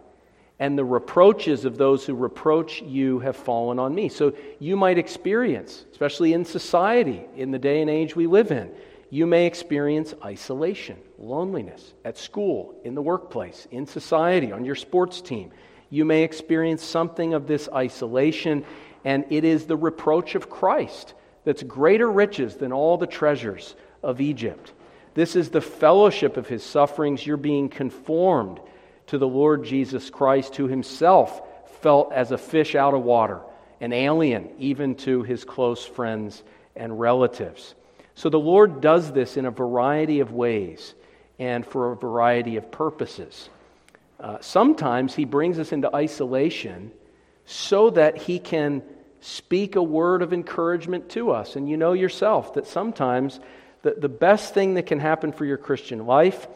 and the reproaches of those who reproach you have fallen on me. So you might experience, especially in society, in the day and age we live in, you may experience isolation, loneliness, at school, in the workplace, in society, on your sports team. You may experience something of this isolation, and it is the reproach of Christ that's greater riches than all the treasures of Egypt. This is the fellowship of his sufferings. You're being conformed to the Lord Jesus Christ, who himself felt as a fish out of water, an alien even to his close friends and relatives. So the Lord does this in a variety of ways and for a variety of purposes. Sometimes he brings us into isolation so that he can speak a word of encouragement to us. And you know yourself that sometimes the best thing that can happen for your Christian life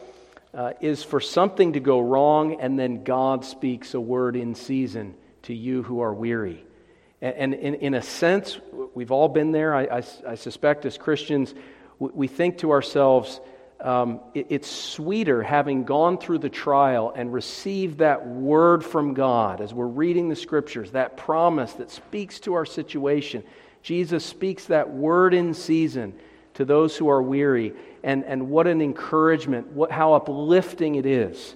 is for something to go wrong, and then God speaks a word in season to you who are weary. And in a sense, we've all been there. I suspect as Christians, we think to ourselves, it's sweeter having gone through the trial and received that word from God as we're reading the Scriptures, that promise that speaks to our situation. Jesus speaks that word in season to those who are weary, and what an encouragement, how uplifting it is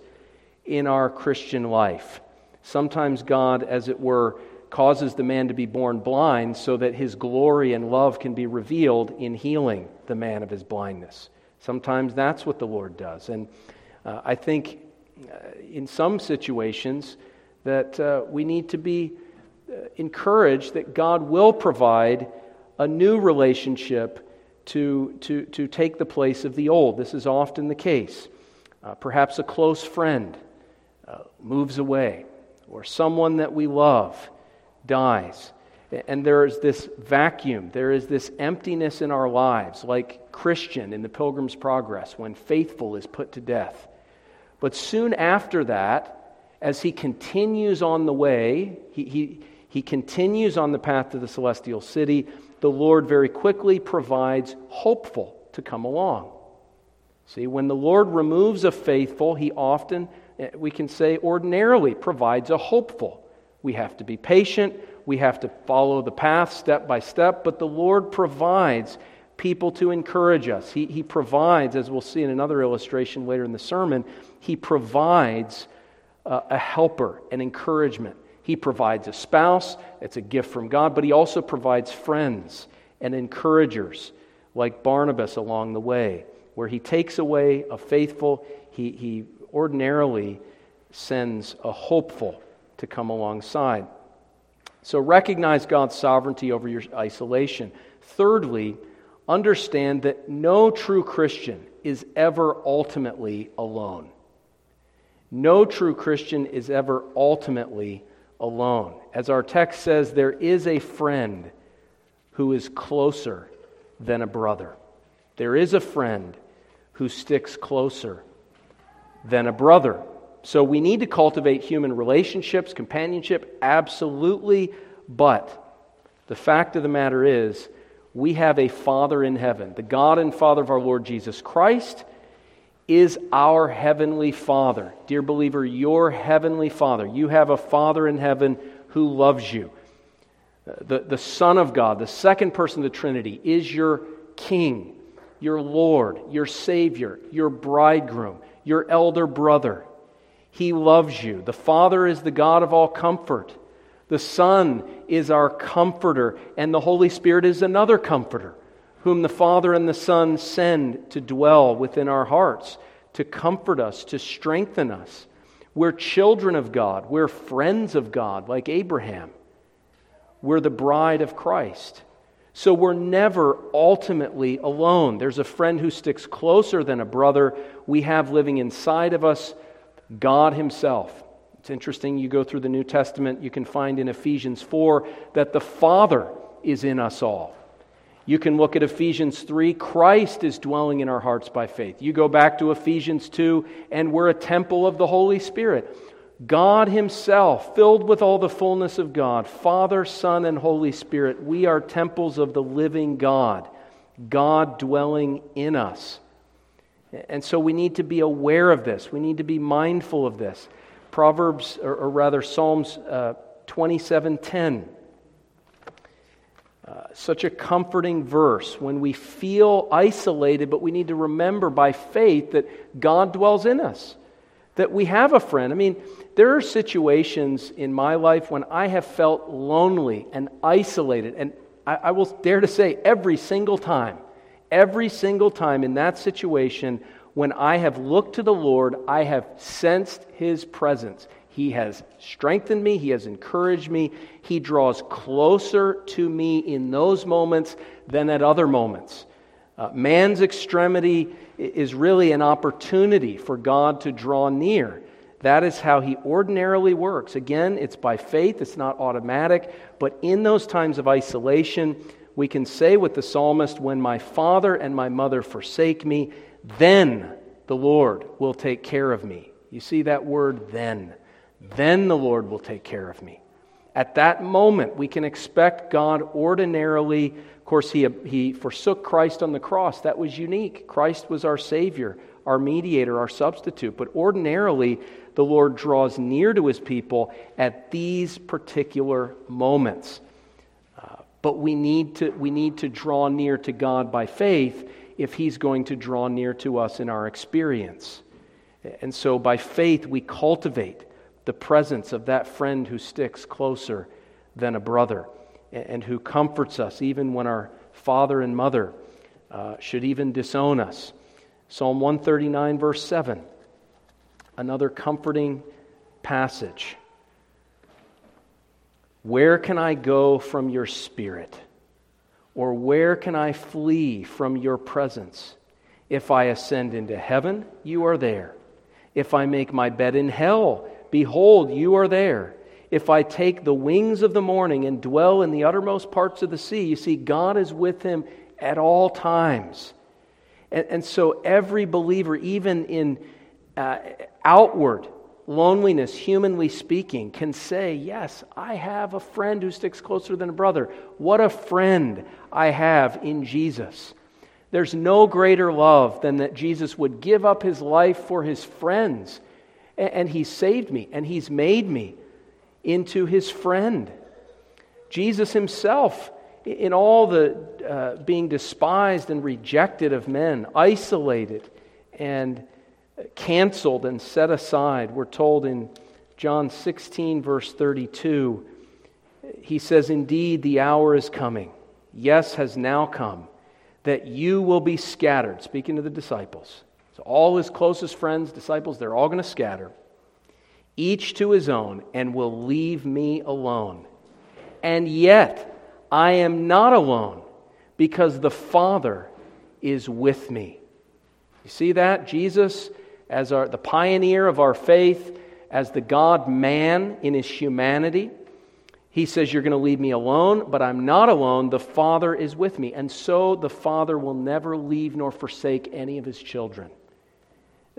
in our Christian life. Sometimes God, as it were, causes the man to be born blind so that his glory and love can be revealed in healing the man of his blindness. Sometimes that's what the Lord does. And I think in some situations that we need to be encouraged that God will provide a new relationship to take the place of the old. This is often the case. Perhaps a close friend moves away, or someone that we love dies. And there is this vacuum, there is this emptiness in our lives, like Christian in the Pilgrim's Progress, when Faithful is put to death. But soon after that, as he continues on the way, he continues on the path to the celestial city, the Lord very quickly provides Hopeful to come along. See, when the Lord removes a faithful, he often, we can say ordinarily, provides a hopeful. We have to be patient, we have to follow the path step by step, but the Lord provides people to encourage us. He provides, as we'll see in another illustration later in the sermon, he provides a helper, an encouragement. He provides a spouse, it's a gift from God, but he also provides friends and encouragers like Barnabas along the way, where he takes away a faithful, he ordinarily sends a hopeful to come alongside. So recognize God's sovereignty over your isolation. Thirdly, understand that no true Christian is ever ultimately alone. No true Christian is ever ultimately alone. As our text says, there is a friend who is closer than a brother. There is a friend who sticks closer than a brother. So we need to cultivate human relationships, companionship, absolutely, but the fact of the matter is, we have a Father in heaven. The God and Father of our Lord Jesus Christ is our Heavenly Father. Dear believer, your Heavenly Father. You have a Father in heaven who loves you. The Son of God, the second person of the Trinity, is your King, your Lord, your Savior, your Bridegroom, your elder brother. He loves you. The Father is the God of all comfort. The Son is our Comforter, and the Holy Spirit is another Comforter, whom the Father and the Son send to dwell within our hearts, to comfort us, to strengthen us. We're children of God. We're friends of God, like Abraham. We're the bride of Christ. So we're never ultimately alone. There's a friend who sticks closer than a brother we have living inside of us, God Himself. It's interesting, you go through the New Testament, you can find in Ephesians 4 that the Father is in us all. You can look at Ephesians 3, Christ is dwelling in our hearts by faith. You go back to Ephesians 2, and we're a temple of the Holy Spirit. God Himself, filled with all the fullness of God, Father, Son, and Holy Spirit, we are temples of the living God, God dwelling in us. And so we need to be aware of this. We need to be mindful of this. Proverbs, or rather Psalms 27:10. Such a comforting verse when we feel isolated, but we need to remember by faith that God dwells in us, that we have a friend. I mean, there are situations in my life when I have felt lonely and isolated, and I will dare to say every single time in that situation, when I have looked to the Lord, I have sensed His presence. He has strengthened me. He has encouraged me. He draws closer to me in those moments than at other moments. Man's extremity is really an opportunity for God to draw near. That is how He ordinarily works. Again, it's by faith. It's not automatic. But in those times of isolation, we can say with the psalmist, when my father and my mother forsake me, then the Lord will take care of me. You see that word, then. Then the Lord will take care of me. At that moment, we can expect God ordinarily. Of course, He forsook Christ on the cross. That was unique. Christ was our Savior, our mediator, our substitute. But ordinarily, the Lord draws near to His people at these particular moments. But we need to draw near to God by faith if He's going to draw near to us in our experience. And so by faith, we cultivate the presence of that friend who sticks closer than a brother and who comforts us even when our father and mother should even disown us. Psalm 139, verse 7, another comforting passage. Where can I go from your spirit? Or where can I flee from your presence? If I ascend into heaven, you are there. If I make my bed in hell, behold, you are there. If I take the wings of the morning and dwell in the uttermost parts of the sea, you see, God is with him at all times. And so every believer, even in outward loneliness, humanly speaking, can say, yes, I have a friend who sticks closer than a brother. What a friend I have in Jesus. There's no greater love than that Jesus would give up his life for his friends. And He saved me, and He's made me into His friend. Jesus Himself, in all the being despised and rejected of men, isolated and canceled and set aside, we're told in John 16, verse 32, He says, indeed, the hour is coming, yes, has now come, that you will be scattered, speaking to the disciples. So all his closest friends, disciples, they're all going to scatter, each to his own, and will leave me alone. And yet, I am not alone, because the Father is with me. You see that? Jesus, as the pioneer of our faith, as the God-man in his humanity, he says, you're going to leave me alone, but I'm not alone. The Father is with me. And so the Father will never leave nor forsake any of his children.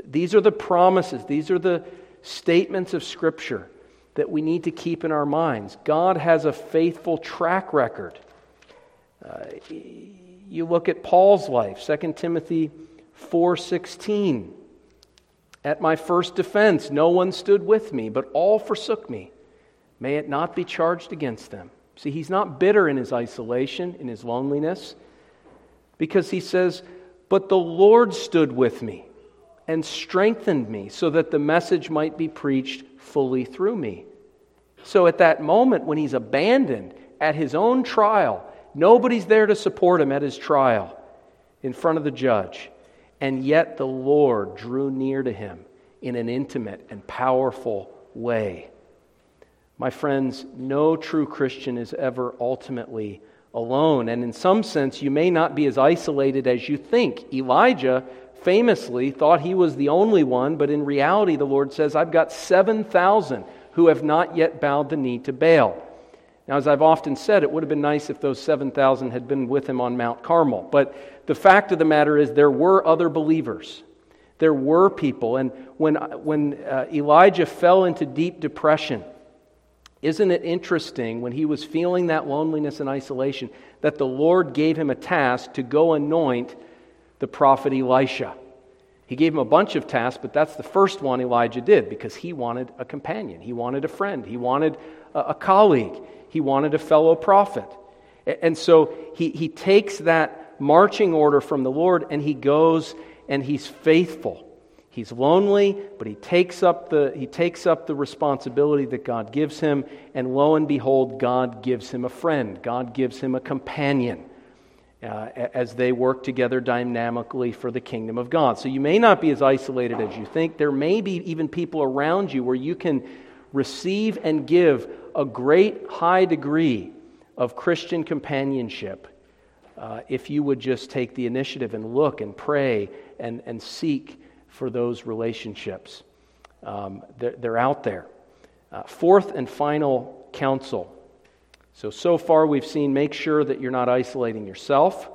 These are the promises, these are the statements of Scripture that we need to keep in our minds. God has a faithful track record. You look at Paul's life, 2 Timothy 4:16. At my first defense, no one stood with me, but all forsook me. May it not be charged against them. See, he's not bitter in his isolation, in his loneliness, because he says, but the Lord stood with me and strengthened me so that the message might be preached fully through me. So at that moment when he's abandoned at his own trial, nobody's there to support him at his trial in front of the judge. And yet the Lord drew near to him in an intimate and powerful way. My friends, no true Christian is ever ultimately alone. And in some sense, you may not be as isolated as you think. Elijah famously thought he was the only one, but in reality, the Lord says, I've got 7,000 who have not yet bowed the knee to Baal. Now, as I've often said, it would have been nice if those 7,000 had been with him on Mount Carmel. But the fact of the matter is there were other believers. There were people. And when Elijah fell into deep depression, isn't it interesting when he was feeling that loneliness and isolation that the Lord gave him a task to go anoint the prophet Elisha? He gave him a bunch of tasks, but that's the first one Elijah did because he wanted a companion. He wanted a friend. He wanted a colleague. He wanted a fellow prophet. And so he takes that marching order from the Lord and he goes and he's faithful. He's lonely, but he takes up the responsibility that God gives him, and lo and behold, God gives him a friend. God gives him a companion as they work together dynamically for the kingdom of God. So you may not be as isolated as you think. There may be even people around you where you can receive and give a great high degree of Christian companionship if you would just take the initiative and look and pray and seek for those relationships. They're out there. Fourth and final counsel. So far we've seen make sure that you're not isolating yourself.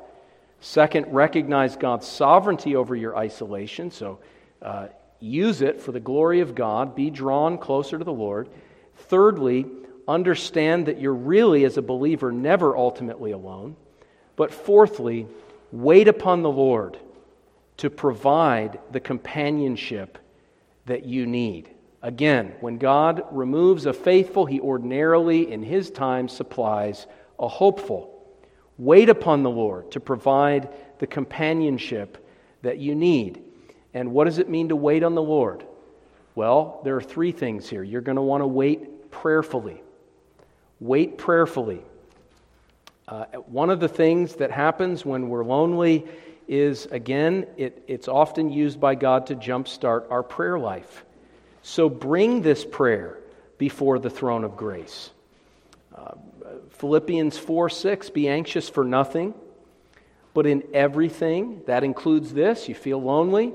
Second, recognize God's sovereignty over your isolation. So use it for the glory of God. Be drawn closer to the Lord. Thirdly, understand that you're really, as a believer, never ultimately alone. But fourthly, wait upon the Lord to provide the companionship that you need. Again, when God removes a faithful, He ordinarily, in His time, supplies a hopeful. Wait upon the Lord to provide the companionship that you need. And what does it mean to wait on the Lord? Well, there are three things here. You're going to want to wait prayerfully. Wait prayerfully. One of the things that happens when we're lonely is, again, it's often used by God to jumpstart our prayer life. So bring this prayer before the throne of grace. Philippians 4:6, be anxious for nothing, but in everything. That includes this. You feel lonely.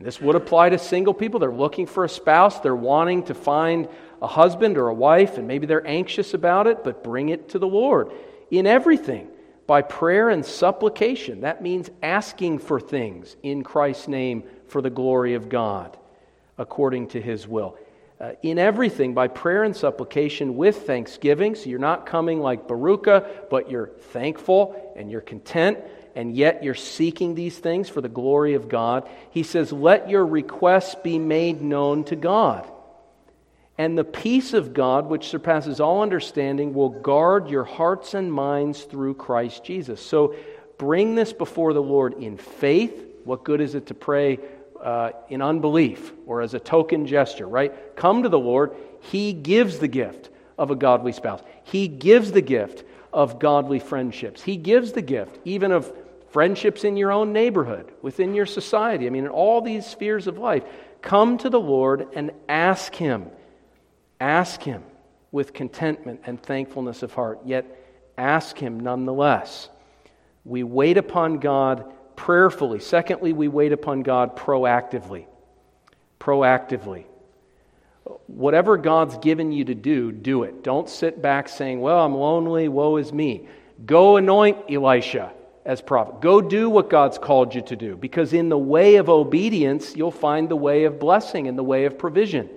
This would apply to single people. They're looking for a spouse. They're wanting to find a husband or a wife, and maybe they're anxious about it, but bring it to the Lord. In everything, by prayer and supplication. That means asking for things in Christ's name for the glory of God, according to His will. In everything, by prayer and supplication with thanksgiving. So you're not coming like Baruchah, but you're thankful and you're content, and yet you're seeking these things for the glory of God. He says, let your requests be made known to God. And the peace of God, which surpasses all understanding, will guard your hearts and minds through Christ Jesus. So bring this before the Lord in faith. What good is it to pray in unbelief or as a token gesture, right? Come to the Lord. He gives the gift of a godly spouse. He gives the gift of godly friendships. He gives the gift even of friendships in your own neighborhood, within your society. I mean, in all these spheres of life. Come to the Lord and ask Him. Ask Him with contentment and thankfulness of heart, yet ask Him nonetheless. We wait upon God prayerfully. Secondly, we wait upon God proactively. Proactively. Whatever God's given you to do, do it. Don't sit back saying, well, I'm lonely, woe is me. Go anoint Elisha as prophet. Go do what God's called you to do, because in the way of obedience, you'll find the way of blessing and the way of provision.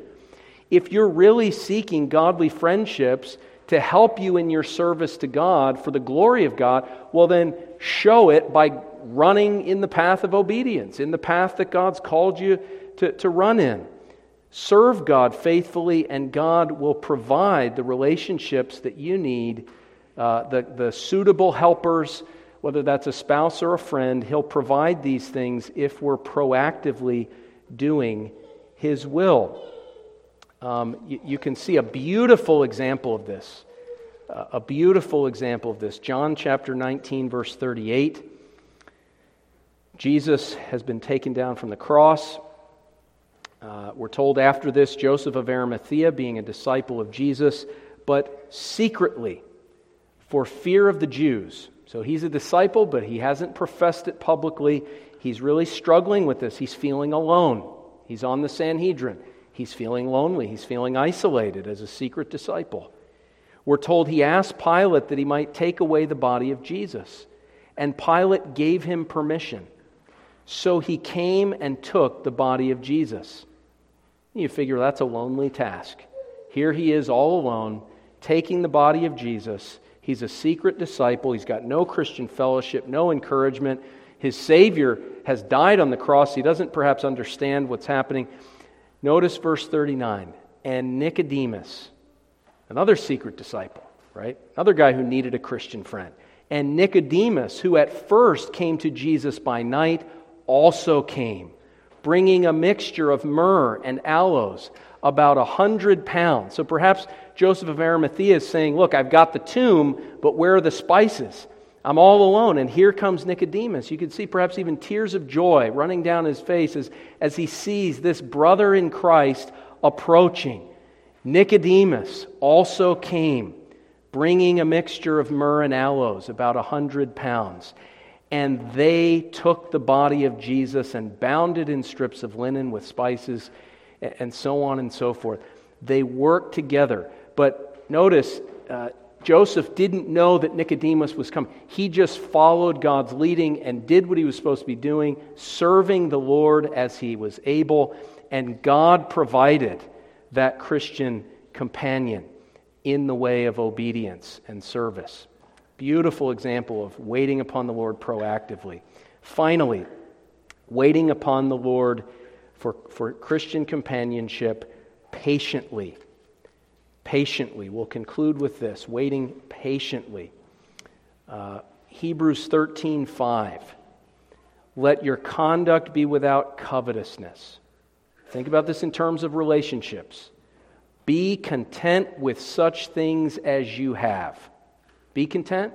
If you're really seeking godly friendships to help you in your service to God for the glory of God, well then show it by running in the path of obedience, in the path that God's called you to run in. Serve God faithfully, and God will provide the relationships that you need, the suitable helpers, whether that's a spouse or a friend. He'll provide these things if we're proactively doing His will. You can see a beautiful example of this. John chapter 19, verse 38. Jesus has been taken down from the cross. We're told after this, Joseph of Arimathea, being a disciple of Jesus, but secretly for fear of the Jews. So he's a disciple, but he hasn't professed it publicly. He's really struggling with this. He's feeling alone. He's on the Sanhedrin. He's feeling lonely. He's feeling isolated as a secret disciple. We're told he asked Pilate that he might take away the body of Jesus, and Pilate gave him permission. So he came and took the body of Jesus. You figure that's a lonely task. Here he is all alone, taking the body of Jesus. He's a secret disciple. He's got no Christian fellowship, no encouragement. His Savior has died on the cross. He doesn't perhaps understand what's happening. Notice verse 39. And Nicodemus, another secret disciple, right? Another guy who needed a Christian friend. And Nicodemus, who at first came to Jesus by night, also came, bringing a mixture of myrrh and aloes, about 100 pounds. So perhaps Joseph of Arimathea is saying, look, I've got the tomb, but where are the spices? I'm all alone, and here comes Nicodemus. You can see perhaps even tears of joy running down his face as he sees this brother in Christ approaching. Nicodemus also came, bringing a mixture of myrrh and aloes, about 100 pounds. And they took the body of Jesus and bound it in strips of linen with spices, and so on and so forth. They worked together. But notice, Joseph didn't know that Nicodemus was coming. He just followed God's leading and did what he was supposed to be doing, serving the Lord as he was able, and God provided that Christian companion in the way of obedience and service. Beautiful example of waiting upon the Lord proactively. Finally, waiting upon the Lord for Christian companionship patiently. Patiently. We'll conclude with this, waiting patiently. Hebrews 13:5. Let your conduct be without covetousness. Think about this in terms of relationships. Be content with such things as you have. Be content.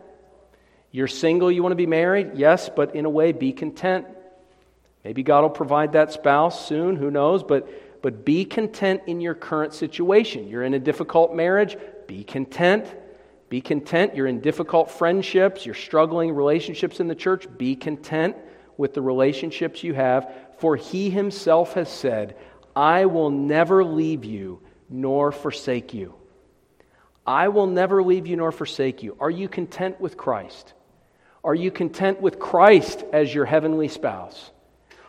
You're single, you want to be married? Yes, but in a way, be content. Maybe God will provide that spouse soon, who knows, but be content in your current situation. You're in a difficult marriage, be content. Be content. You're in difficult friendships, you're struggling relationships in the church, be content with the relationships you have. For he himself has said, I will never leave you nor forsake you. I will never leave you nor forsake you. Are you content with Christ? Are you content with Christ as your heavenly spouse?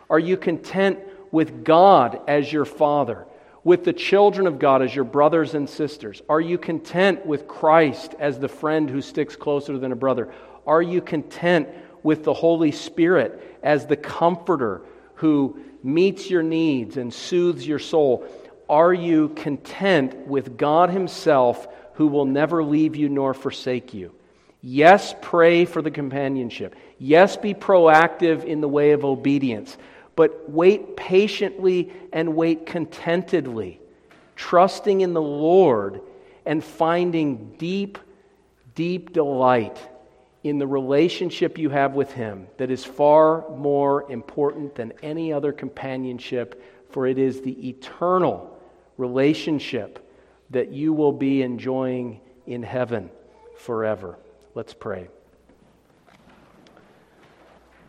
Are you content with God as your Father, with the children of God as your brothers and sisters? Are you content with Christ as the friend who sticks closer than a brother? Are you content with the Holy Spirit as the comforter who meets your needs and soothes your soul? Are you content with God Himself, who will never leave you nor forsake you? Yes, pray for the companionship. Yes, be proactive in the way of obedience. But wait patiently and wait contentedly, trusting in the Lord and finding deep, deep delight in the relationship you have with Him that is far more important than any other companionship, for it is the eternal relationship that you will be enjoying in heaven forever. Let's pray.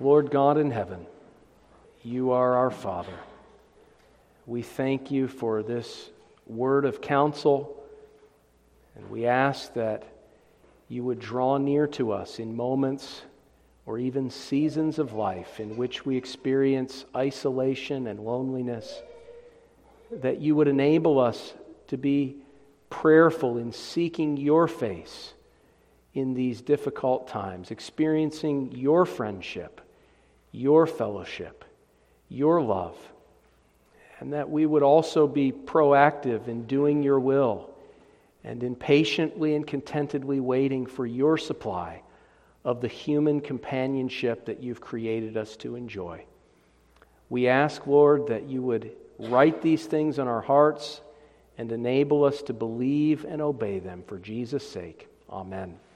Lord God in heaven, you are our Father. We thank you for this word of counsel, and we ask that you would draw near to us in moments or even seasons of life in which we experience isolation and loneliness, that you would enable us to be prayerful in seeking your face in these difficult times, experiencing your friendship, your fellowship, your love, and that we would also be proactive in doing your will and in patiently and contentedly waiting for your supply of the human companionship that you've created us to enjoy. We ask, Lord, that you would write these things on our hearts and enable us to believe and obey them for Jesus' sake. Amen.